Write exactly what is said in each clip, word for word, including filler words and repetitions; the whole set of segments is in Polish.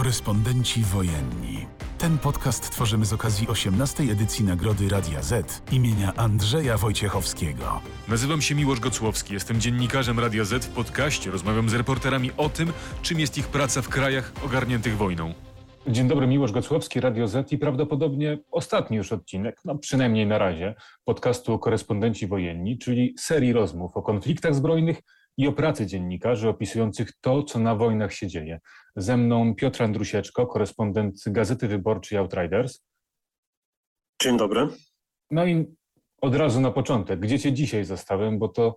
Korespondenci wojenni. Ten podcast tworzymy z okazji osiemnastej edycji Nagrody Radia Z imienia Andrzeja Wojciechowskiego. Nazywam się Miłosz Gocłowski, jestem dziennikarzem Radia Z. W podcaście rozmawiam z reporterami o tym, czym jest ich praca w krajach ogarniętych wojną. Dzień dobry, Miłosz Gocłowski, Radio Z i prawdopodobnie ostatni już odcinek, no przynajmniej na razie, podcastu Korespondenci wojenni, czyli serii rozmów o konfliktach zbrojnych i o pracy dziennikarzy opisujących to, co na wojnach się dzieje. Ze mną Piotr Andrusieczko, korespondent Gazety Wyborczej Outriders. Dzień dobry. No i od razu na początek, gdzie cię dzisiaj zastałem, bo to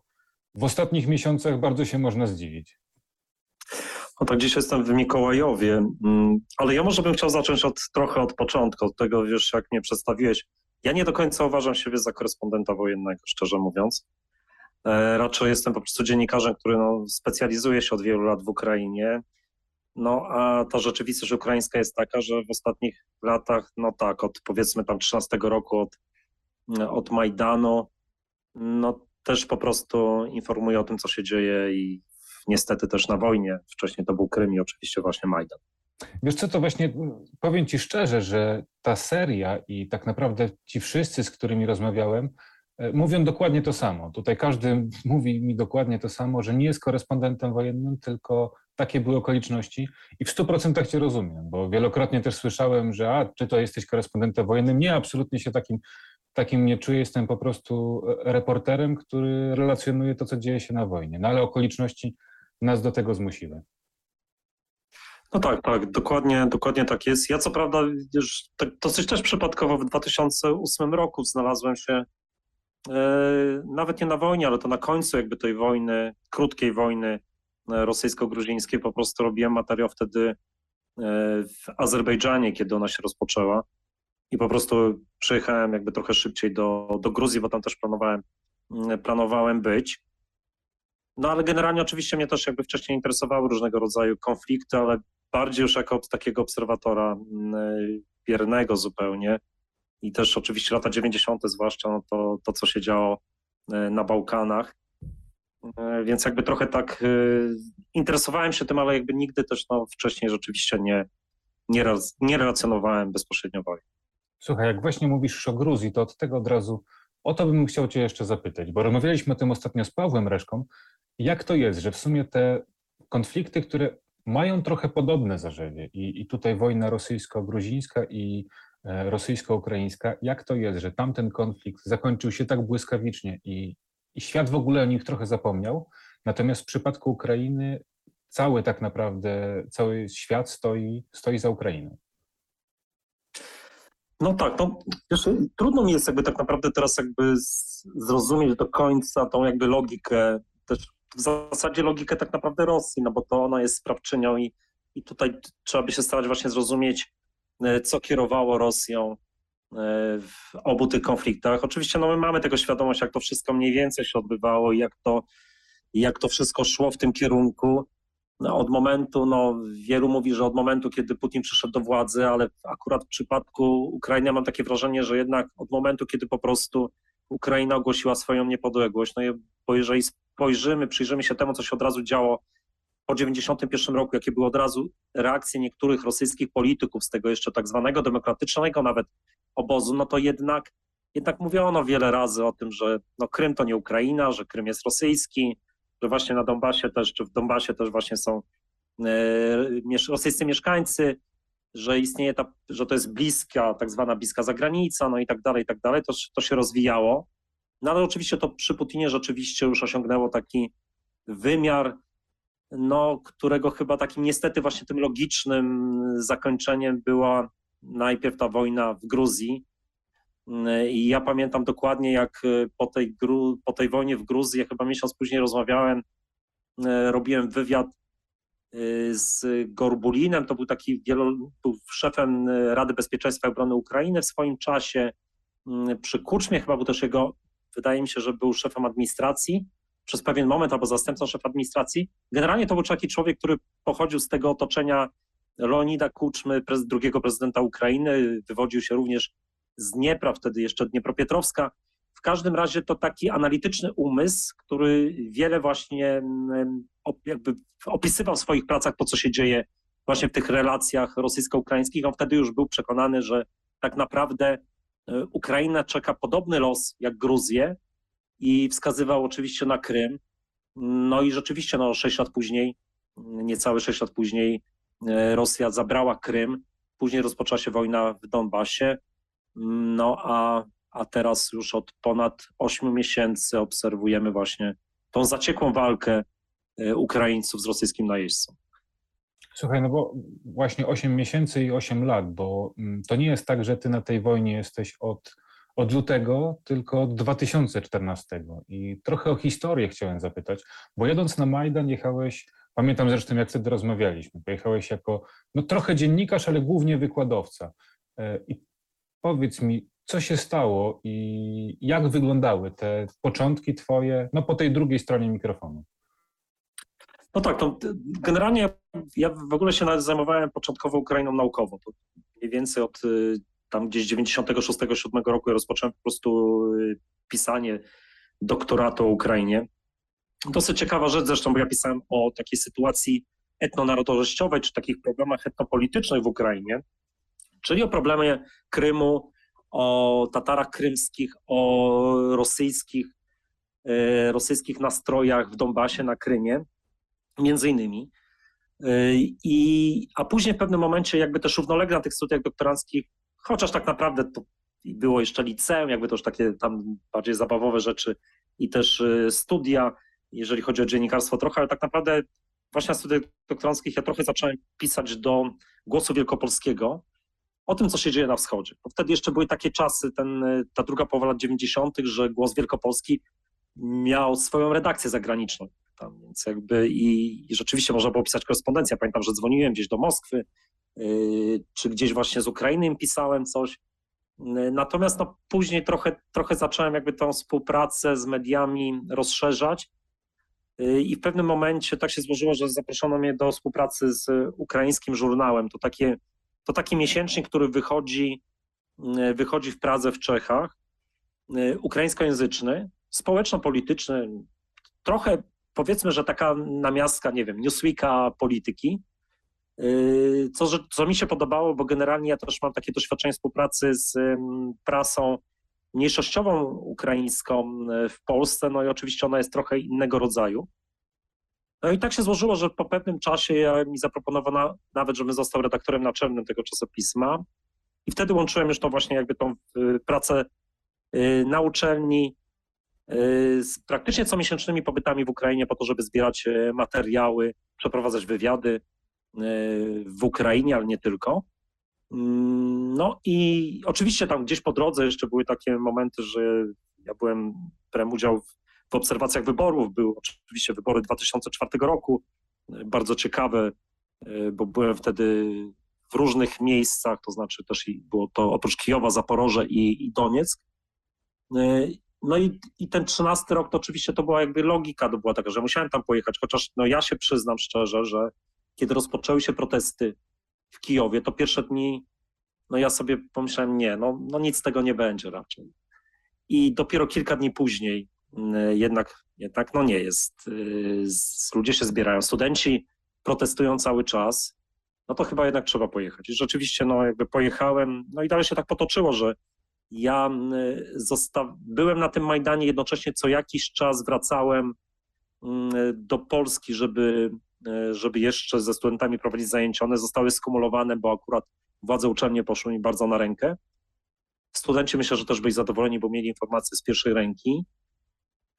w ostatnich miesiącach bardzo się można zdziwić. No tak, dziś jestem w Mikołajowie, ale ja może bym chciał zacząć od trochę od początku, od tego, wiesz, jak mnie przedstawiłeś. Ja nie do końca uważam siebie za korespondenta wojennego, szczerze mówiąc. Raczej jestem po prostu dziennikarzem, który no, specjalizuje się od wielu lat w Ukrainie. No a ta rzeczywistość ukraińska jest taka, że w ostatnich latach, no tak, od powiedzmy tam trzynastego roku, od, od Majdanu, no też po prostu informuje o tym, co się dzieje i niestety też na wojnie. Wcześniej to był Krym i oczywiście właśnie Majdan. Wiesz co, to właśnie powiem ci szczerze, że ta seria i tak naprawdę ci wszyscy, z którymi rozmawiałem, mówią dokładnie to samo. Tutaj każdy mówi mi dokładnie to samo, że nie jest korespondentem wojennym, tylko takie były okoliczności i w stu procentach cię rozumiem, bo wielokrotnie też słyszałem, że a, czy to jesteś korespondentem wojennym? Nie, absolutnie się takim, takim nie czuję, jestem po prostu reporterem, który relacjonuje to, co dzieje się na wojnie, no ale okoliczności nas do tego zmusiły. No tak, tak, dokładnie, dokładnie tak jest. Ja co prawda już dosyć też przypadkowo w dwa tysiące ósmym roku znalazłem się nawet nie na wojnie, ale to na końcu jakby tej wojny, krótkiej wojny rosyjsko-gruzińskiej, po prostu robiłem materiał wtedy w Azerbejdżanie, kiedy ona się rozpoczęła i po prostu przyjechałem jakby trochę szybciej do, do Gruzji, bo tam też planowałem, planowałem być. No ale generalnie oczywiście mnie też jakby wcześniej interesowały różnego rodzaju konflikty, ale bardziej już jako takiego obserwatora biernego zupełnie. I też oczywiście lata dziewięćdziesiąte zwłaszcza, no to, to co się działo na Bałkanach. Więc jakby trochę tak interesowałem się tym, ale jakby nigdy też no, wcześniej rzeczywiście nie, nie, raz, nie relacjonowałem bezpośrednio wojny. Słuchaj, jak właśnie mówisz o Gruzji, to od tego od razu o to bym chciał cię jeszcze zapytać, bo rozmawialiśmy o tym ostatnio z Pawłem Reszką. Jak to jest, że w sumie te konflikty, które mają trochę podobne zarzewie i, i tutaj wojna rosyjsko-gruzińska i rosyjsko-ukraińska, jak to jest, że tamten konflikt zakończył się tak błyskawicznie i, i świat w ogóle o nich trochę zapomniał, natomiast w przypadku Ukrainy cały tak naprawdę, cały świat stoi, stoi za Ukrainą. No tak, no wiesz, trudno mi jest jakby tak naprawdę teraz jakby zrozumieć do końca tą jakby logikę, też w zasadzie logikę tak naprawdę Rosji, no bo to ona jest sprawczynią i, i tutaj trzeba by się starać właśnie zrozumieć, co kierowało Rosją w obu tych konfliktach. Oczywiście no my mamy tego świadomość, jak to wszystko mniej więcej się odbywało i jak to, jak to wszystko szło w tym kierunku. No, od momentu, no wielu mówi, że od momentu, kiedy Putin przyszedł do władzy, ale akurat w przypadku Ukrainy mam takie wrażenie, że jednak od momentu, kiedy po prostu Ukraina ogłosiła swoją niepodległość, no bo jeżeli spojrzymy, przyjrzymy się temu, co się od razu działo po dziewięćdziesiątym pierwszym roku, jakie były od razu reakcje niektórych rosyjskich polityków z tego jeszcze tak zwanego demokratycznego nawet obozu, no to jednak, jednak mówiono wiele razy o tym, że no Krym to nie Ukraina, że Krym jest rosyjski, że właśnie na Donbasie też, czy w Donbasie też właśnie są y, rosyjscy mieszkańcy, że istnieje ta, że to jest bliska, tak zwana bliska zagranica, no i tak dalej, i tak dalej, to, to się rozwijało. No ale oczywiście to przy Putinie rzeczywiście już osiągnęło taki wymiar, no, którego chyba takim niestety właśnie tym logicznym zakończeniem była najpierw ta wojna w Gruzji. I ja pamiętam dokładnie, jak po tej, Gru- po tej wojnie w Gruzji, ja chyba miesiąc później rozmawiałem, robiłem wywiad z Gorbulinem, to był taki wielo- był szefem Rady Bezpieczeństwa i Obrony Ukrainy w swoim czasie, przy Kuczmie chyba był też jego, wydaje mi się, że był szefem administracji, przez pewien moment albo zastępcą szefa administracji. Generalnie to był taki człowiek, który pochodził z tego otoczenia Leonida Kuczmy, prez- drugiego prezydenta Ukrainy, wywodził się również z Dniepra, wtedy jeszcze Dniepropietrowska. W każdym razie to taki analityczny umysł, który wiele właśnie jakby opisywał w swoich pracach to, co się dzieje właśnie w tych relacjach rosyjsko-ukraińskich. On wtedy już był przekonany, że tak naprawdę Ukrainę czeka podobny los jak Gruzję i wskazywał oczywiście na Krym. No i rzeczywiście no, sześć lat później, niecałe sześć lat później Rosja zabrała Krym. Później rozpoczęła się wojna w Donbasie. No a, a teraz już od ponad ośmiu miesięcy obserwujemy właśnie tą zaciekłą walkę Ukraińców z rosyjskim najeźdźcą. Słuchaj, no bo właśnie osiem miesięcy i osiem lat, bo to nie jest tak, że ty na tej wojnie jesteś od, od lutego, tylko od dwa tysiące czternastego. I trochę o historię chciałem zapytać, bo jadąc na Majdan jechałeś, pamiętam zresztą jak wtedy rozmawialiśmy, pojechałeś jako no trochę dziennikarz, ale głównie wykładowca. I powiedz mi, co się stało i jak wyglądały te początki twoje, no po tej drugiej stronie mikrofonu? No tak, to generalnie ja w ogóle się zajmowałem początkowo Ukrainą naukowo. To mniej więcej od tam gdzieś dziewięćdziesiątego szóstego siódmego roku ja rozpocząłem po prostu pisanie doktoratu o Ukrainie. Dosyć ciekawa rzecz zresztą, bo ja pisałem o takiej sytuacji etnonarodowościowej, czy takich problemach etnopolitycznych w Ukrainie, czyli o problemie Krymu, o Tatarach krymskich, o rosyjskich, rosyjskich nastrojach w Donbasie, na Krymie. Między innymi. I, a później w pewnym momencie jakby też równolegle na tych studiach doktoranckich, chociaż tak naprawdę to było jeszcze liceum, jakby to już takie tam bardziej zabawowe rzeczy i też studia, jeżeli chodzi o dziennikarstwo trochę, ale tak naprawdę właśnie na studiach doktoranckich ja trochę zacząłem pisać do Głosu Wielkopolskiego o tym, co się dzieje na wschodzie. Bo wtedy jeszcze były takie czasy, ten, ta druga połowa lat dziewięćdziesiątych, że Głos Wielkopolski miał swoją redakcję zagraniczną. Tam, więc jakby i, i rzeczywiście można było pisać korespondencję. Pamiętam, że dzwoniłem gdzieś do Moskwy, yy, czy gdzieś właśnie z Ukrainy pisałem coś. Yy, natomiast no, później trochę, trochę zacząłem jakby tą współpracę z mediami rozszerzać yy, i w pewnym momencie tak się złożyło, że zaproszono mnie do współpracy z ukraińskim żurnałem. To, takie, to taki miesięcznik, który wychodzi, yy, wychodzi w Pradze w Czechach, yy, ukraińskojęzyczny, społeczno-polityczny, trochę powiedzmy, że taka namiastka, nie wiem, Newsweeka polityki, co, co mi się podobało, bo generalnie ja też mam takie doświadczenie współpracy z prasą mniejszościową ukraińską w Polsce, no i oczywiście ona jest trochę innego rodzaju. No i tak się złożyło, że po pewnym czasie ja, mi zaproponowano nawet, żebym został redaktorem naczelnym tego czasopisma i wtedy łączyłem już to właśnie jakby tą pracę na uczelni z praktycznie comiesięcznymi pobytami w Ukrainie po to, żeby zbierać materiały, przeprowadzać wywiady w Ukrainie, ale nie tylko. No i oczywiście tam gdzieś po drodze jeszcze były takie momenty, że ja byłem, brałem udział w, w obserwacjach wyborów. Były oczywiście wybory dwa tysiące czwartego roku, bardzo ciekawe, bo byłem wtedy w różnych miejscach, to znaczy też i było to oprócz Kijowa, Zaporoże i, i Donieck. No i, i ten trzynasty rok to oczywiście to była jakby logika, to była taka, że musiałem tam pojechać, chociaż no ja się przyznam szczerze, że kiedy rozpoczęły się protesty w Kijowie, to pierwsze dni, no ja sobie pomyślałem, nie, no, no nic z tego nie będzie raczej. I dopiero kilka dni później jednak, jednak no nie jest, ludzie się zbierają, studenci protestują cały czas, no to chyba jednak trzeba pojechać. I rzeczywiście no jakby pojechałem, no i dalej się tak potoczyło, że ja zosta- byłem na tym Majdanie, jednocześnie co jakiś czas wracałem do Polski, żeby, żeby jeszcze ze studentami prowadzić zajęcia. One zostały skumulowane, bo akurat władze uczelnie poszły mi bardzo na rękę. Studenci myślę, że też byli zadowoleni, bo mieli informacje z pierwszej ręki.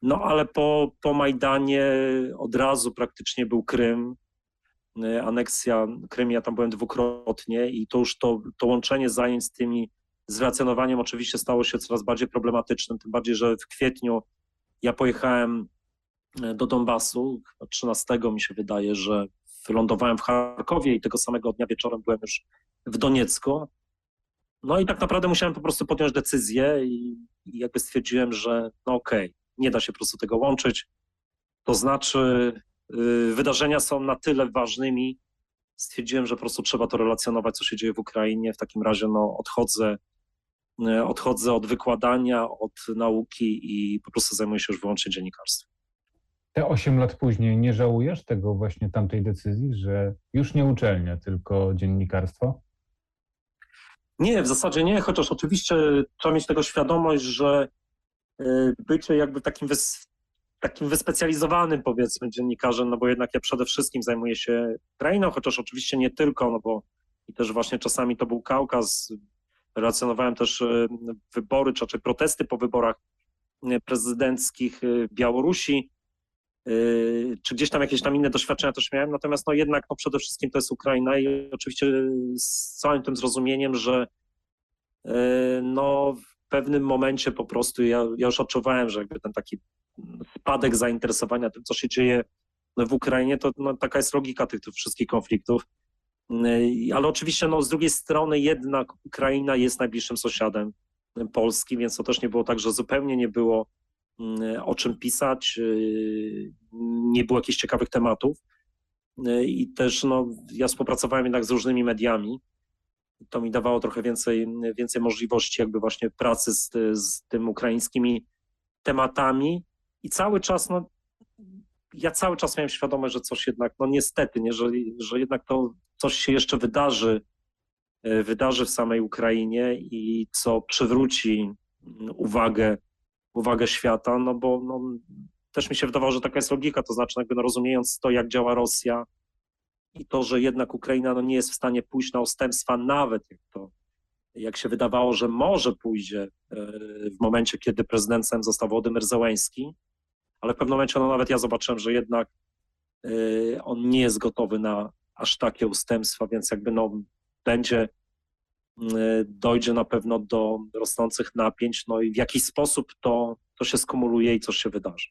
No ale po, po Majdanie od razu praktycznie był Krym, aneksja Krymu. Ja tam byłem dwukrotnie i to już to, to łączenie zajęć z tymi z relacjonowaniem oczywiście stało się coraz bardziej problematycznym, tym bardziej, że w kwietniu ja pojechałem do Donbasu, trzynastego mi się wydaje, że wylądowałem w Charkowie i tego samego dnia wieczorem byłem już w Doniecku. No i tak naprawdę musiałem po prostu podjąć decyzję i, i jakby stwierdziłem, że no okej, okay, nie da się po prostu tego łączyć. To znaczy yy, wydarzenia są na tyle ważnymi, stwierdziłem, że po prostu trzeba to relacjonować, co się dzieje w Ukrainie. W takim razie no odchodzę Odchodzę od wykładania, od nauki i po prostu zajmuję się już wyłącznie dziennikarstwem. Te osiem lat później nie żałujesz tego właśnie tamtej decyzji, że już nie uczelnia, tylko dziennikarstwo? Nie, w zasadzie nie, chociaż oczywiście trzeba mieć tego świadomość, że bycie jakby takim, wys, takim wyspecjalizowanym, powiedzmy, dziennikarzem, no bo jednak ja przede wszystkim zajmuję się Ukrainą, chociaż oczywiście nie tylko, no bo i też właśnie czasami to był Kaukaz, relacjonowałem też wybory, czy raczej protesty po wyborach prezydenckich Białorusi, czy gdzieś tam jakieś tam inne doświadczenia też miałem, natomiast no jednak no przede wszystkim to jest Ukraina i oczywiście z całym tym zrozumieniem, że no w pewnym momencie po prostu ja, ja już odczuwałem, że jakby ten taki spadek zainteresowania tym, co się dzieje w Ukrainie, to no taka jest logika tych, tych wszystkich konfliktów, ale oczywiście no z drugiej strony jednak Ukraina jest najbliższym sąsiadem Polski, więc to też nie było tak, że zupełnie nie było o czym pisać, nie było jakichś ciekawych tematów i też no, ja współpracowałem jednak z różnymi mediami, to mi dawało trochę więcej, więcej możliwości jakby właśnie pracy z, z tym ukraińskimi tematami i cały czas, no, ja cały czas miałem świadomość, że coś jednak, no niestety, nie, że, że jednak to coś się jeszcze wydarzy, wydarzy w samej Ukrainie i co przywróci uwagę uwagę świata, no bo no, też mi się wydawało, że taka jest logika, to znaczy jakby no, rozumiejąc to, jak działa Rosja i to, że jednak Ukraina no, nie jest w stanie pójść na ustępstwa, nawet jak to, jak się wydawało, że może pójdzie w momencie, kiedy prezydentem został Włodymyr Zełenski, ale w pewnym momencie no, nawet ja zobaczyłem, że jednak on nie jest gotowy na aż takie ustępstwa, więc jakby no będzie... dojdzie na pewno do rosnących napięć, no i w jaki sposób to, to się skumuluje i coś się wydarzy.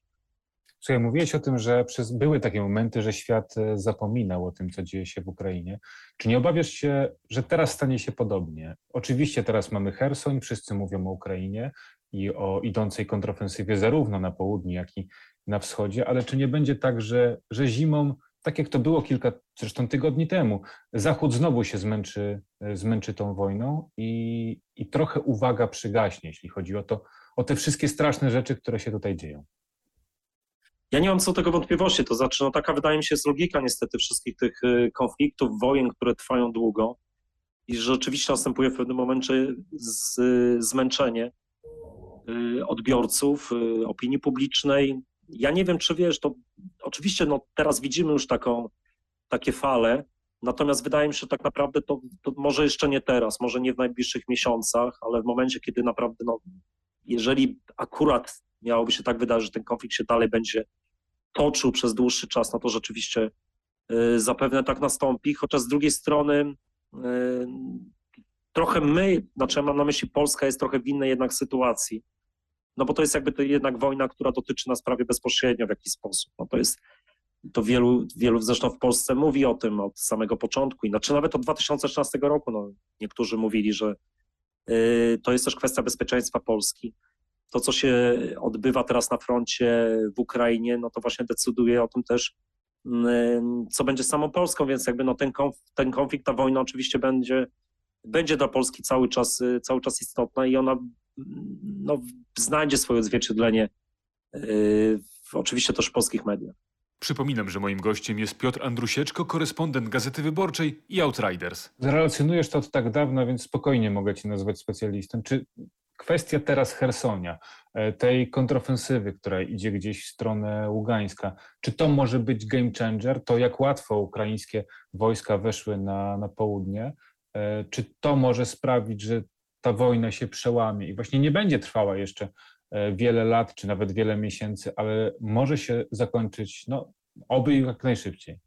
Słuchaj, mówiłeś o tym, że przez, były takie momenty, że świat zapominał o tym, co dzieje się w Ukrainie. Czy nie obawiasz się, że teraz stanie się podobnie? Oczywiście teraz mamy Chersoń, wszyscy mówią o Ukrainie i o idącej kontrofensywie zarówno na południu, jak i na wschodzie, ale czy nie będzie tak, że, że zimą, tak jak to było kilka, zresztą tygodni temu, Zachód znowu się zmęczy, zmęczy tą wojną i, i trochę uwaga przygaśnie, jeśli chodzi o to, o te wszystkie straszne rzeczy, które się tutaj dzieją. Ja nie mam co do tego wątpliwości, to znaczy no, taka wydaje mi się jest logika niestety wszystkich tych konfliktów, wojen, które trwają długo i że rzeczywiście następuje w pewnym momencie z, zmęczenie odbiorców, opinii publicznej. Ja nie wiem, czy wiesz, to oczywiście no, teraz widzimy już taką, takie fale, natomiast wydaje mi się, że tak naprawdę to, to może jeszcze nie teraz, może nie w najbliższych miesiącach, ale w momencie, kiedy naprawdę, no, jeżeli akurat miałoby się tak wydarzyć, że ten konflikt się dalej będzie toczył przez dłuższy czas, no to rzeczywiście y, zapewne tak nastąpi, chociaż z drugiej strony y, trochę my, znaczy ja mam na myśli Polska, jest trochę w innej jednak sytuacji. No bo to jest jakby to jednak wojna, która dotyczy nas prawie bezpośrednio w jakiś sposób. No to jest, to wielu, wielu zresztą w Polsce mówi o tym od samego początku, znaczy nawet od dwa tysiące szesnastego roku. No, niektórzy mówili, że y, to jest też kwestia bezpieczeństwa Polski. To, co się odbywa teraz na froncie w Ukrainie, no to właśnie decyduje o tym też, y, co będzie z samą Polską, więc jakby no ten, konf, ten konflikt, ta wojna oczywiście będzie, będzie dla Polski cały czas, y, cały czas istotna i ona no, znajdzie swoje odzwierciedlenie yy, oczywiście też w polskich mediach. Przypominam, że moim gościem jest Piotr Andrusieczko, korespondent Gazety Wyborczej i Outriders. Relacjonujesz to od tak dawna, więc spokojnie mogę cię nazwać specjalistą. Czy kwestia teraz Chersonia, tej kontrofensywy, która idzie gdzieś w stronę Ługańska, czy to może być game changer? To jak łatwo ukraińskie wojska weszły na, na południe, yy, czy to może sprawić, że ta wojna się przełamie i właśnie nie będzie trwała jeszcze wiele lat, czy nawet wiele miesięcy, ale może się zakończyć, no, oby jak najszybciej.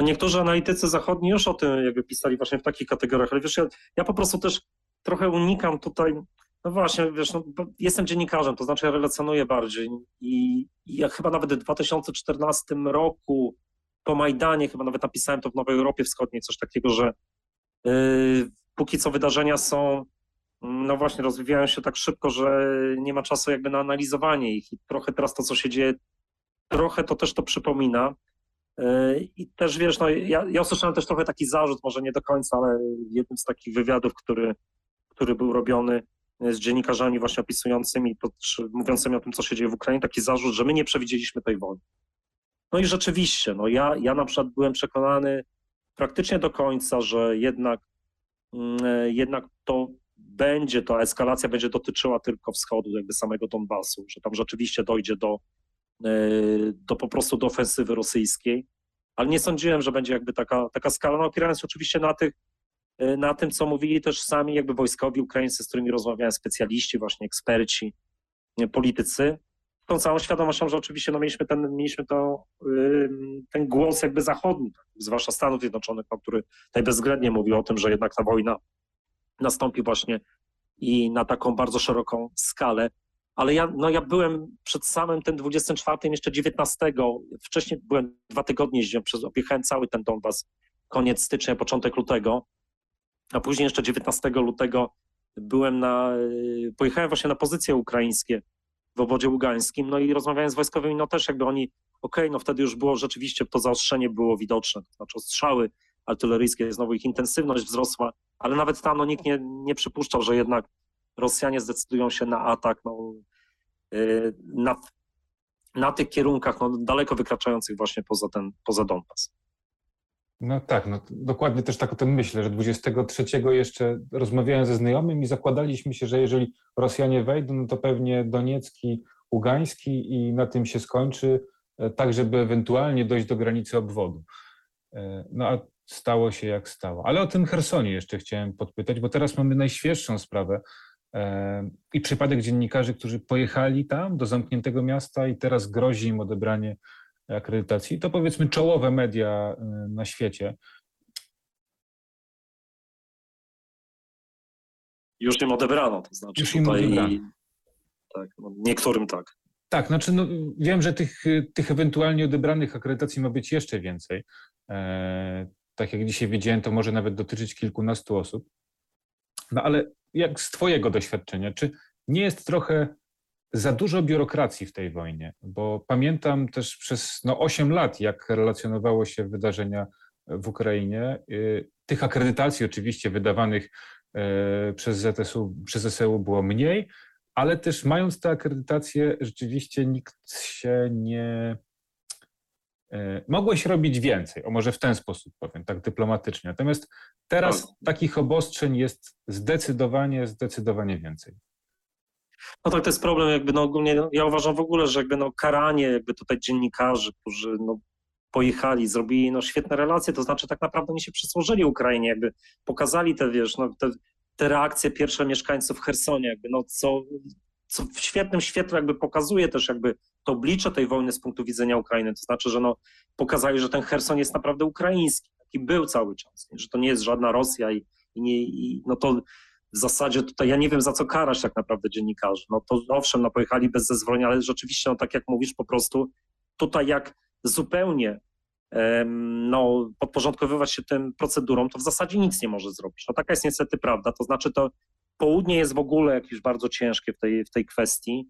Niektórzy analitycy zachodni już o tym jakby pisali właśnie w takich kategoriach, ale wiesz, ja, ja po prostu też trochę unikam tutaj, no właśnie, wiesz, no, jestem dziennikarzem, to znaczy ja relacjonuję bardziej i, i ja chyba nawet w dwa tysiące czternastego roku po Majdanie, chyba nawet napisałem to w Nowej Europie Wschodniej, coś takiego, że yy, póki co wydarzenia są, no właśnie rozwijają się tak szybko, że nie ma czasu jakby na analizowanie ich i trochę teraz to, co się dzieje, trochę to też to przypomina i też wiesz, no ja, ja usłyszałem też trochę taki zarzut, może nie do końca, ale w jednym z takich wywiadów, który, który był robiony z dziennikarzami właśnie opisującymi, mówiącymi o tym, co się dzieje w Ukrainie, taki zarzut, że my nie przewidzieliśmy tej wojny. No i rzeczywiście, no ja, ja na przykład byłem przekonany praktycznie do końca, że jednak, jednak to będzie, ta eskalacja będzie dotyczyła tylko wschodu, jakby samego Donbasu, że tam rzeczywiście dojdzie do, do po prostu do ofensywy rosyjskiej, ale nie sądziłem, że będzie jakby taka, taka skala, no opierając się oczywiście na tych, na tym, co mówili też sami jakby wojskowi ukraińscy, z którymi rozmawiałem, specjaliści, właśnie eksperci, politycy, tą całą świadomością, że oczywiście no, mieliśmy, ten, mieliśmy to, ten głos jakby zachodni, zwłaszcza Stanów Zjednoczonych, no, który najbezwzględnie mówił o tym, że jednak ta wojna nastąpi właśnie i na taką bardzo szeroką skalę. Ale ja, no, ja byłem przed samym ten dwudziestym czwartym, jeszcze dziewiętnastego, wcześniej byłem dwa tygodnie jeździłem, opiechałem cały ten Donbas, koniec stycznia, początek lutego, a później jeszcze dziewiętnastego lutego byłem na, pojechałem właśnie na pozycje ukraińskie w obozie ługańskim, no i rozmawiałem z wojskowymi, no też jakby oni, okej, okay, no wtedy już było rzeczywiście, to zaostrzenie było widoczne, to znaczy strzały artyleryjskie, znowu ich intensywność wzrosła, ale nawet tam no, nikt nie, nie przypuszczał, że jednak Rosjanie zdecydują się na atak no, na, na tych kierunkach no, daleko wykraczających właśnie poza, ten, poza Donbas. No tak, no dokładnie też tak o tym myślę, że dwudziestego trzeciego jeszcze rozmawiałem ze znajomym i zakładaliśmy się, że jeżeli Rosjanie wejdą, no to pewnie Doniecki, Ługański i na tym się skończy, tak żeby ewentualnie dojść do granicy obwodu. No a stało się jak stało. Ale o tym Chersonie jeszcze chciałem podpytać, bo teraz mamy najświeższą sprawę i przypadek dziennikarzy, którzy pojechali tam do zamkniętego miasta i teraz grozi im odebranie akredytacji, to powiedzmy czołowe media na świecie. Już im odebrano, to znaczy Już im tutaj odebrano. I, tak, no niektórym tak. Tak, znaczy no, wiem, że tych, tych ewentualnie odebranych akredytacji ma być jeszcze więcej. E, tak jak dzisiaj wiedziałem, to może nawet dotyczyć kilkunastu osób. No ale jak z twojego doświadczenia, czy nie jest trochę za dużo biurokracji w tej wojnie, bo pamiętam też przez no, osiem lat, jak relacjonowało się wydarzenia w Ukrainie, tych akredytacji oczywiście wydawanych przez Z S U, przez Z S U było mniej, ale też mając te akredytacje rzeczywiście nikt się nie... Mogłeś robić więcej, o może w ten sposób powiem, tak dyplomatycznie. Natomiast teraz takich obostrzeń jest zdecydowanie, zdecydowanie więcej. No tak, to jest problem jakby no ogólnie, no, ja uważam w ogóle, że jakby no karanie jakby tutaj dziennikarzy, którzy no pojechali, zrobili no świetne relacje, to znaczy tak naprawdę oni się przysłużyli Ukrainie, jakby pokazali te, wiesz, no te, te reakcje pierwsze mieszkańców Chersonia, jakby no co, co w świetnym świetle jakby pokazuje też jakby to oblicze tej wojny z punktu widzenia Ukrainy, to znaczy, że no pokazali, że ten Cherson jest naprawdę ukraiński, taki był cały czas, że to nie jest żadna Rosja i, i, nie, i no to... W zasadzie tutaj ja nie wiem, za co karać tak naprawdę dziennikarzy. No to owszem, no pojechali bez zezwolenia, ale rzeczywiście, no tak jak mówisz, po prostu tutaj jak zupełnie um, no, podporządkowywać się tym procedurom, to w zasadzie nic nie może zrobić. No taka jest niestety prawda. To znaczy to południe jest w ogóle jakieś bardzo ciężkie w tej, w tej kwestii.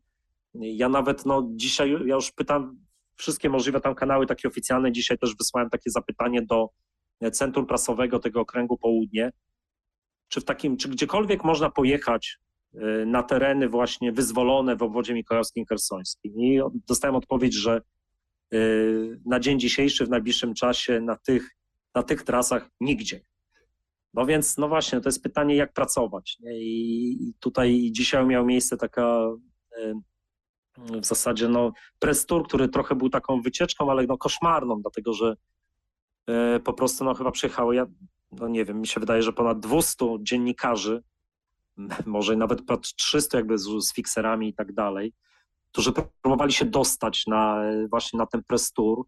Ja nawet no dzisiaj, ja już pytam wszystkie możliwe tam kanały takie oficjalne, dzisiaj też wysłałem takie zapytanie do centrum prasowego tego okręgu południe, czy w takim, czy gdziekolwiek można pojechać na tereny właśnie wyzwolone w obwodzie mikołajowskim, chersońskim. I dostałem odpowiedź, że na dzień dzisiejszy, w najbliższym czasie na tych, na tych trasach nigdzie. No więc, no właśnie, to jest pytanie, jak pracować. Nie? I tutaj dzisiaj miał miejsce taka w zasadzie no, press tour, który trochę był taką wycieczką, ale no, koszmarną, dlatego że po prostu no, chyba przyjechało, ja no nie wiem, mi się wydaje, że ponad dwieście dziennikarzy, może nawet ponad trzysta jakby z, z fikserami i tak dalej, którzy próbowali się dostać na, właśnie na ten press tour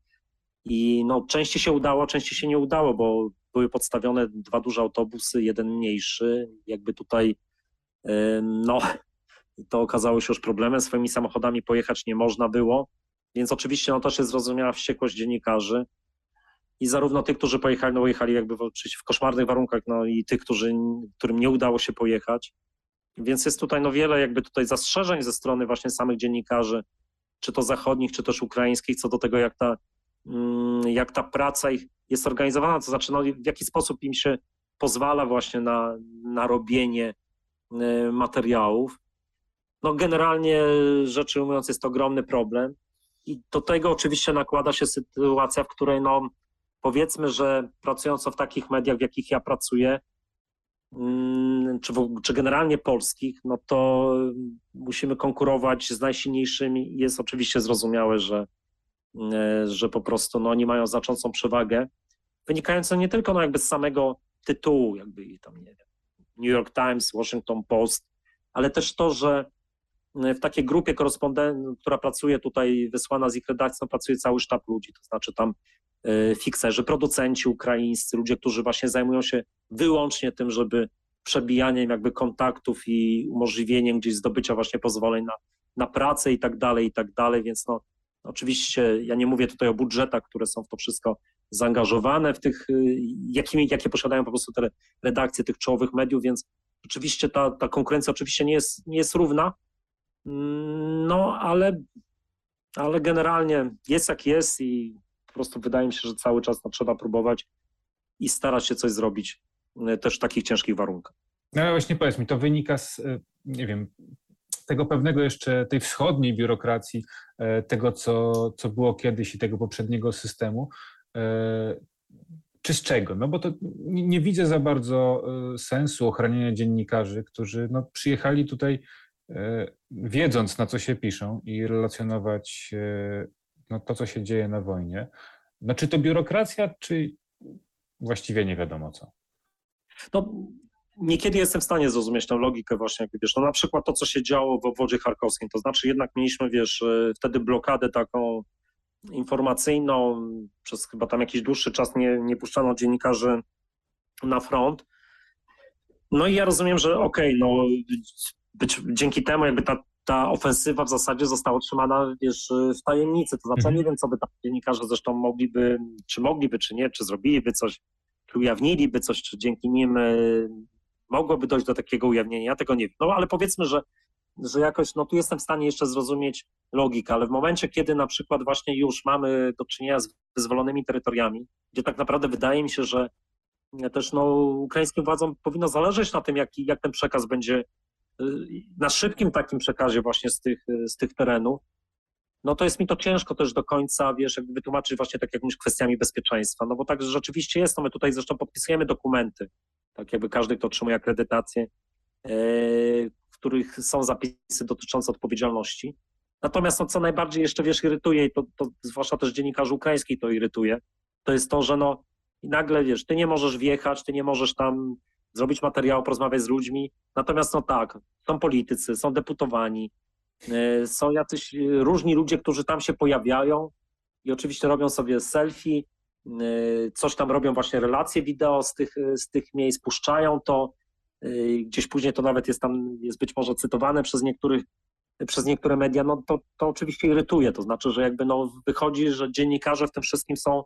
i no częściej się udało, częściej się nie udało, bo były podstawione dwa duże autobusy, jeden mniejszy, jakby tutaj no to okazało się już problemem, swoimi samochodami pojechać nie można było, więc oczywiście no też jest zrozumiała wściekłość dziennikarzy. I zarówno tych, którzy pojechali, no jechali jakby w, w koszmarnych warunkach, no i tych, którzy, którym nie udało się pojechać. Więc jest tutaj no wiele jakby tutaj zastrzeżeń ze strony właśnie samych dziennikarzy, czy to zachodnich, czy też ukraińskich, co do tego, jak ta, jak ta praca ich jest organizowana, to znaczy no w jaki sposób im się pozwala właśnie na, na robienie materiałów. No generalnie rzecz ujmując, jest to ogromny problem i do tego oczywiście nakłada się sytuacja, w której no powiedzmy, że pracując w takich mediach, w jakich ja pracuję, czy, w, czy generalnie polskich, no to musimy konkurować z najsilniejszymi. Jest oczywiście zrozumiałe, że, że po prostu no, oni mają znaczącą przewagę, wynikającą nie tylko no, jakby z samego tytułu, jakby tam, nie wiem, New York Times, Washington Post, ale też to, że w takiej grupie korespondentów, która pracuje tutaj, wysłana z ich redakcją, pracuje cały sztab ludzi, to znaczy tam fikserzy, producenci ukraińscy, ludzie, którzy właśnie zajmują się wyłącznie tym, żeby przebijaniem jakby kontaktów i umożliwieniem gdzieś zdobycia właśnie pozwoleń na, na pracę i tak dalej, i tak dalej, więc no oczywiście ja nie mówię tutaj o budżetach, które są w to wszystko zaangażowane, w tych, jakimi, jakie posiadają po prostu te redakcje tych czołowych mediów, więc oczywiście ta, ta konkurencja oczywiście nie jest, nie jest równa, no ale, ale generalnie jest jak jest i po prostu wydaje mi się, że cały czas no, trzeba próbować i starać się coś zrobić też w takich ciężkich warunkach. No ale właśnie powiedz mi, to wynika z, nie wiem, tego pewnego jeszcze, tej wschodniej biurokracji, tego co, co było kiedyś i tego poprzedniego systemu, czy z czego? No bo to nie widzę za bardzo sensu ochraniania dziennikarzy, którzy no, przyjechali tutaj wiedząc, na co się piszą i relacjonować no, to, co się dzieje na wojnie. No, czy to biurokracja, czy właściwie nie wiadomo co? No, niekiedy jestem w stanie zrozumieć tę logikę właśnie, jak wiesz, no, na przykład to, co się działo w obwodzie charkowskim, to znaczy jednak mieliśmy, wiesz, wtedy blokadę taką informacyjną, przez chyba tam jakiś dłuższy czas nie, nie puszczano dziennikarzy na front. No i ja rozumiem, że okej, okay, no być, dzięki temu jakby ta, ta ofensywa w zasadzie została trzymana, wiesz, w tajemnicy, to znaczy ja nie wiem, co by tam dziennikarze zresztą mogliby, czy mogliby, czy nie, czy zrobiliby coś, czy ujawniliby coś, czy dzięki nim mogłoby dojść do takiego ujawnienia, ja tego nie wiem. No ale powiedzmy, że że jakoś, no tu jestem w stanie jeszcze zrozumieć logikę, ale w momencie, kiedy na przykład właśnie już mamy do czynienia z wyzwolonymi terytoriami, gdzie tak naprawdę wydaje mi się, że też no, ukraińskim władzom powinno zależeć na tym, jak, jak ten przekaz będzie, na szybkim takim przekazie właśnie z tych, z tych terenów, no to jest mi to ciężko też do końca, wiesz, jakby wytłumaczyć właśnie tak jakimiś kwestiami bezpieczeństwa, no bo tak rzeczywiście jest, no my tutaj zresztą podpisujemy dokumenty, tak jakby każdy, kto otrzymuje akredytację, yy, w których są zapisy dotyczące odpowiedzialności. Natomiast no, co najbardziej jeszcze, wiesz, irytuje i to, to zwłaszcza też dziennikarzy ukraińskich to irytuje, to jest to, że no nagle, wiesz, ty nie możesz wjechać, ty nie możesz tam zrobić materiału, porozmawiać z ludźmi, natomiast no tak, są politycy, są deputowani, yy, są jacyś różni ludzie, którzy tam się pojawiają i oczywiście robią sobie selfie, yy, coś tam robią właśnie relacje wideo z tych, z tych miejsc, puszczają to, gdzieś później to nawet jest tam, jest być może cytowane przez niektórych, przez niektóre media, no to, to oczywiście irytuje, to znaczy, że jakby no wychodzi, że dziennikarze w tym wszystkim są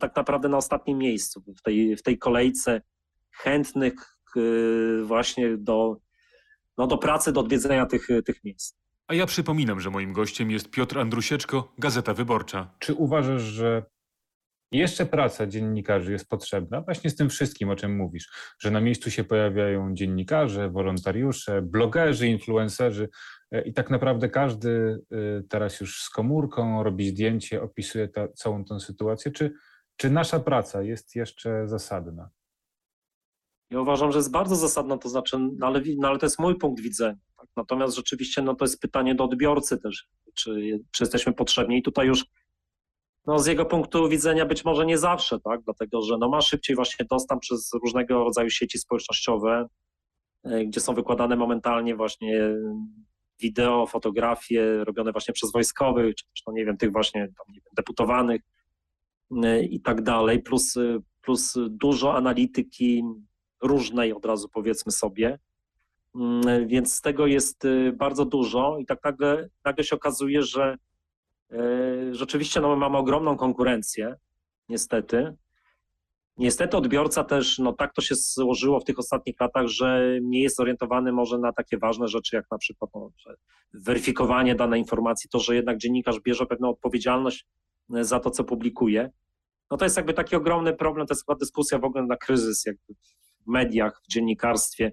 tak naprawdę na ostatnim miejscu, w tej, w tej kolejce chętnych właśnie do, no do pracy, do odwiedzenia tych, tych miejsc. A ja przypominam, że moim gościem jest Piotr Andrusieczko, Gazeta Wyborcza. Czy uważasz, że jeszcze praca dziennikarzy jest potrzebna właśnie z tym wszystkim, o czym mówisz, że na miejscu się pojawiają dziennikarze, wolontariusze, blogerzy, influencerzy i tak naprawdę każdy teraz już z komórką robi zdjęcie, opisuje ta, całą tę sytuację. Czy, czy nasza praca jest jeszcze zasadna? Ja uważam, że jest bardzo zasadna, to znaczy, no ale, no ale to jest mój punkt widzenia. Tak? Natomiast rzeczywiście no to jest pytanie do odbiorcy też, czy, czy jesteśmy potrzebni i tutaj już no z jego punktu widzenia być może nie zawsze, tak, dlatego że no ma szybciej właśnie dostęp przez różnego rodzaju sieci społecznościowe, gdzie są wykładane momentalnie właśnie wideo, fotografie robione właśnie przez wojskowych, czy no nie wiem, tych właśnie tam, nie wiem, deputowanych i tak dalej, plus, plus dużo analityki różnej od razu powiedzmy sobie, więc tego jest bardzo dużo i tak nagle, nagle się okazuje, że rzeczywiście no, my mamy ogromną konkurencję, niestety. Niestety odbiorca też, no tak to się złożyło w tych ostatnich latach, że nie jest zorientowany może na takie ważne rzeczy, jak na przykład no, weryfikowanie danej informacji, to, że jednak dziennikarz bierze pewną odpowiedzialność za to, co publikuje. No to jest jakby taki ogromny problem, to jest chyba dyskusja w ogóle na kryzys jakby w mediach, w dziennikarstwie,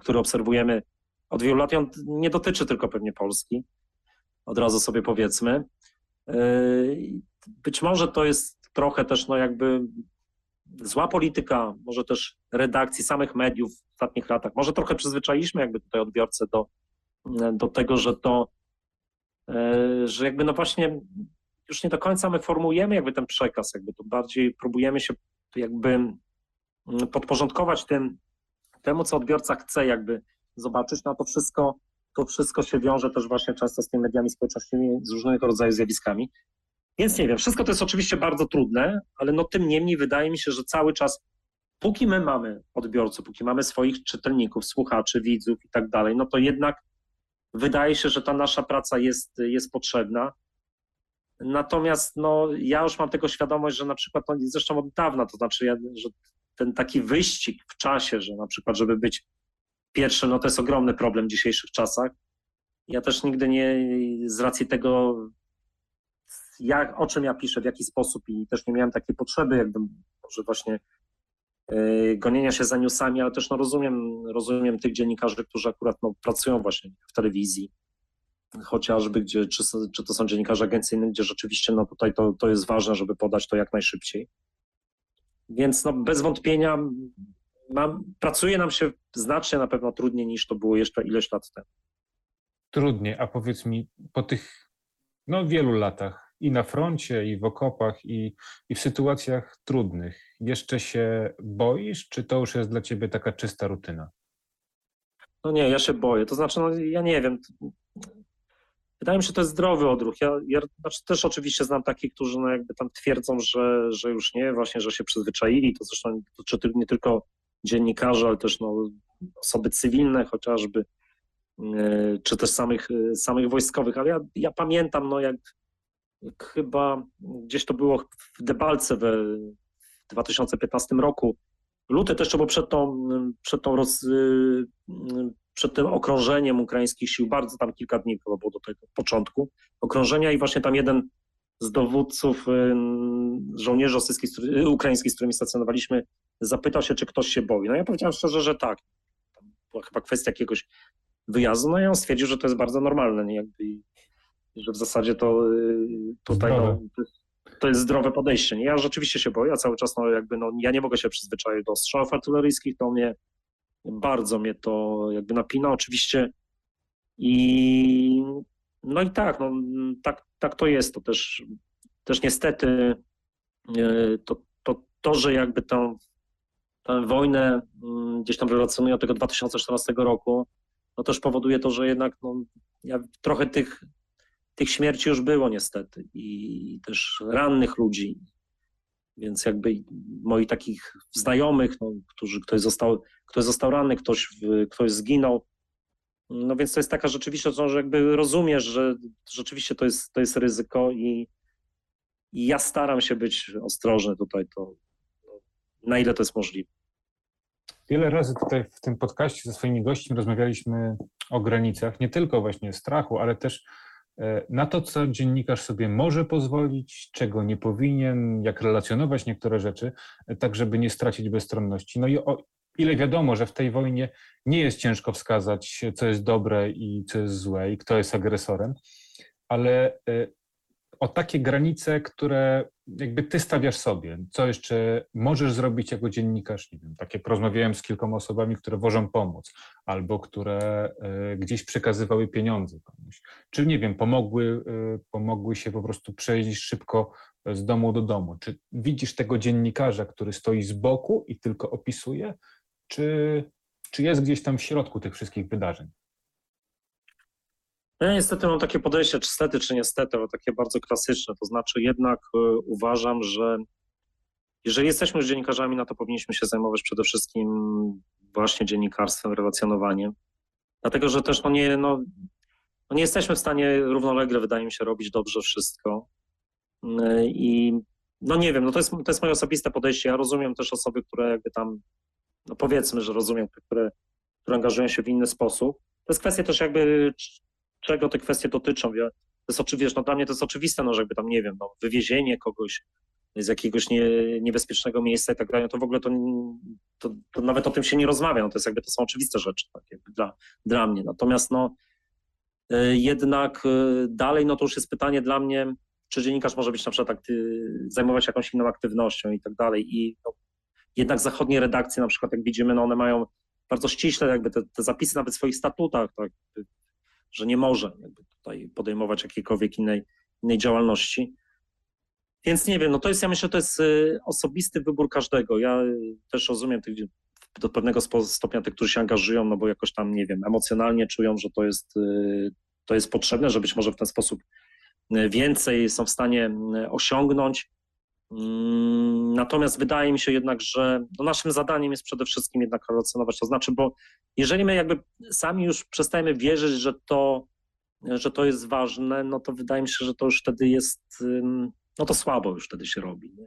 który obserwujemy od wielu lat, i on nie dotyczy tylko pewnie Polski, od razu sobie powiedzmy. Być może to jest trochę też no jakby zła polityka, może też redakcji samych mediów w ostatnich latach. Może trochę przyzwyczailiśmy jakby tutaj odbiorcę do, do tego, że to, że jakby no właśnie już nie do końca my formułujemy jakby ten przekaz, jakby to bardziej próbujemy się jakby podporządkować tym, temu, co odbiorca chce jakby zobaczyć, no to wszystko, to wszystko się wiąże też właśnie często z tymi mediami społecznościowymi, z różnego rodzaju zjawiskami. Więc nie wiem, wszystko to jest oczywiście bardzo trudne, ale no tym niemniej wydaje mi się, że cały czas, póki my mamy odbiorców, póki mamy swoich czytelników, słuchaczy, widzów i tak dalej, no to jednak wydaje się, że ta nasza praca jest, jest potrzebna. Natomiast no, ja już mam tego świadomość, że na przykład, no, zresztą od dawna, to znaczy, ja, że ten taki wyścig w czasie, że na przykład, żeby być pierwszym, no to jest ogromny problem w dzisiejszych czasach. Ja też nigdy nie, z racji tego, jak, o czym ja piszę, w jaki sposób, i też nie miałem takiej potrzeby, jakby może właśnie yy, gonienia się za newsami, ale też no, rozumiem, rozumiem tych dziennikarzy, którzy akurat no, pracują właśnie w telewizji, chociażby, gdzie, czy, czy to są dziennikarze agencyjni, gdzie rzeczywiście no, tutaj to, to jest ważne, żeby podać to jak najszybciej. Więc no, bez wątpienia mam, pracuje nam się znacznie na pewno trudniej niż to było jeszcze ileś lat temu. Trudniej, a powiedz mi, po tych no, wielu latach i na froncie, i w okopach, i, i w sytuacjach trudnych, jeszcze się boisz, czy to już jest dla ciebie taka czysta rutyna? No nie, ja się boję. To znaczy, no, ja nie wiem. Wydaje mi się, że to jest zdrowy odruch. Ja, ja znaczy też oczywiście znam takich, którzy no jakby tam twierdzą, że, że już nie, właśnie, że się przyzwyczaili. To zresztą dotyczy nie tylko dziennikarzy, ale też no, osoby cywilne chociażby, yy, czy też samych, yy, samych wojskowych. Ale ja, ja pamiętam, no jak chyba gdzieś to było w Debalce we, w dwa tysiące piętnastym roku, luty też, to było przed tą, przed tą roz, yy, yy, przed tym okrążeniem ukraińskich sił, bardzo tam kilka dni było do tego początku okrążenia, i właśnie tam jeden z dowódców żołnierzy rosyjskich, ukraińskich, z którymi stacjonowaliśmy, zapytał się, czy ktoś się boi. No ja powiedziałem szczerze, że tak. Tam była chyba kwestia jakiegoś wyjazdu, no i on stwierdził, że to jest bardzo normalne, nie? Jakby, że w zasadzie to tutaj no, to jest zdrowe podejście. Nie? Ja rzeczywiście się boję, ja cały czas no, jakby, no, ja nie mogę się przyzwyczaić do strzałów artyleryjskich, to mnie bardzo mnie to jakby napina oczywiście, i no i tak, no, tak, tak to jest, to też, też niestety to, to, to że jakby tę, tę wojnę gdzieś tam relacjonuję od tego dwa tysiące czternastego roku, no też powoduje to, że jednak no, ja, trochę tych, tych śmierci już było niestety, i też rannych ludzi, więc jakby moich takich znajomych, no, którzy, ktoś został, ktoś został ranny, ktoś, ktoś zginął. No więc to jest taka rzeczywistość, że jakby rozumiesz, że rzeczywiście to jest, to jest ryzyko, i, i ja staram się być ostrożny tutaj, to, na ile to jest możliwe. Wiele razy tutaj w tym podcaście ze swoimi gośćmi rozmawialiśmy o granicach, nie tylko właśnie strachu, ale też na to, co dziennikarz sobie może pozwolić, czego nie powinien, jak relacjonować niektóre rzeczy, tak żeby nie stracić bezstronności. No i o ile wiadomo, że w tej wojnie nie jest ciężko wskazać, co jest dobre i co jest złe, i kto jest agresorem, ale o takie granice, które jakby ty stawiasz sobie, co jeszcze możesz zrobić jako dziennikarz, nie wiem, tak jak rozmawiałem z kilkoma osobami, które wożą pomoc, albo które gdzieś przekazywały pieniądze komuś, czy nie wiem, pomogły, pomogły się po prostu przejść szybko z domu do domu. Czy widzisz tego dziennikarza, który stoi z boku i tylko opisuje, czy, czy jest gdzieś tam w środku tych wszystkich wydarzeń? Ja niestety mam takie podejście, czy stety, czy niestety, ale takie bardzo klasyczne, to znaczy jednak uważam, że jeżeli jesteśmy już dziennikarzami, no to powinniśmy się zajmować przede wszystkim właśnie dziennikarstwem, relacjonowaniem, dlatego że też no nie, no, no nie jesteśmy w stanie równolegle, wydaje mi się, robić dobrze wszystko, i no nie wiem, no to jest, to jest moje osobiste podejście, ja rozumiem też osoby, które jakby tam, no powiedzmy, że rozumiem, które, które angażują się w inny sposób, to jest kwestia też jakby czego te kwestie dotyczą. Ja, to jest oczywiste, no dla mnie to jest oczywiste, no że jakby tam, nie wiem, no, wywiezienie kogoś z jakiegoś nie, niebezpiecznego miejsca i tak dalej, to w ogóle to to, to nawet o tym się nie rozmawia. No to, jest jakby, to są oczywiste rzeczy tak jakby dla, dla mnie. Natomiast no, jednak dalej no, to już jest pytanie dla mnie, czy dziennikarz może być na przykład akty, zajmować się jakąś inną aktywnością i tak dalej. I no, jednak zachodnie redakcje na przykład, jak widzimy, no, one mają bardzo ściśle jakby te, te zapisy nawet w swoich statutach, tak, że nie może jakby tutaj podejmować jakiejkolwiek innej, innej działalności. Więc nie wiem, no to jest, ja myślę, to jest osobisty wybór każdego. Ja też rozumiem tych, do pewnego stopnia tych, którzy się angażują, no bo jakoś tam, nie wiem, emocjonalnie czują, że to jest, to jest potrzebne, że być może w ten sposób więcej są w stanie osiągnąć. Natomiast wydaje mi się jednak, że no naszym zadaniem jest przede wszystkim jednak relacjonować, to znaczy, bo jeżeli my jakby sami już przestajemy wierzyć, że to, że to jest ważne, no to wydaje mi się, że to już wtedy jest, no to słabo już wtedy się robi. Nie?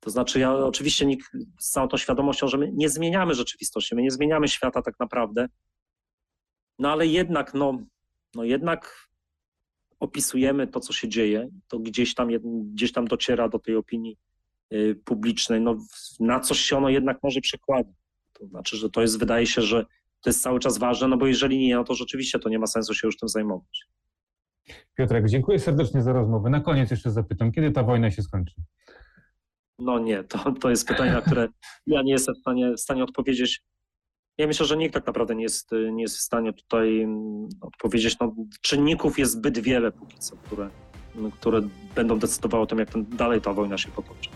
To znaczy ja oczywiście nikt, z całą tą świadomością, że my nie zmieniamy rzeczywistości, my nie zmieniamy świata tak naprawdę, no ale jednak, no, no jednak opisujemy to, co się dzieje, to gdzieś tam, gdzieś tam dociera do tej opinii publicznej, no, na coś się ono jednak może przekłada. To znaczy, że to jest, wydaje się, że to jest cały czas ważne, no bo jeżeli nie, no to rzeczywiście to nie ma sensu się już tym zajmować. Piotrek, dziękuję serdecznie za rozmowę. Na koniec jeszcze zapytam, kiedy ta wojna się skończy? No nie, to, to jest pytanie, na które ja nie jestem w stanie, w stanie odpowiedzieć. Ja myślę, że nikt tak naprawdę nie jest, nie jest w stanie tutaj odpowiedzieć. No, czynników jest zbyt wiele póki co, które, które będą decydowały o tym, jak ten, dalej ta wojna się potoczy.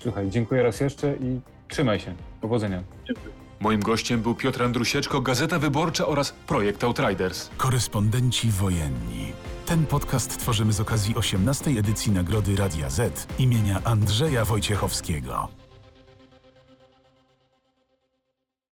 Słuchaj, dziękuję raz jeszcze i trzymaj się. Powodzenia. Dziękuję. Moim gościem był Piotr Andrusieczko, Gazeta Wyborcza oraz Projekt Outriders. Korespondenci wojenni. Ten podcast tworzymy z okazji osiemnastej edycji Nagrody Radia Z imienia Andrzeja Wojciechowskiego.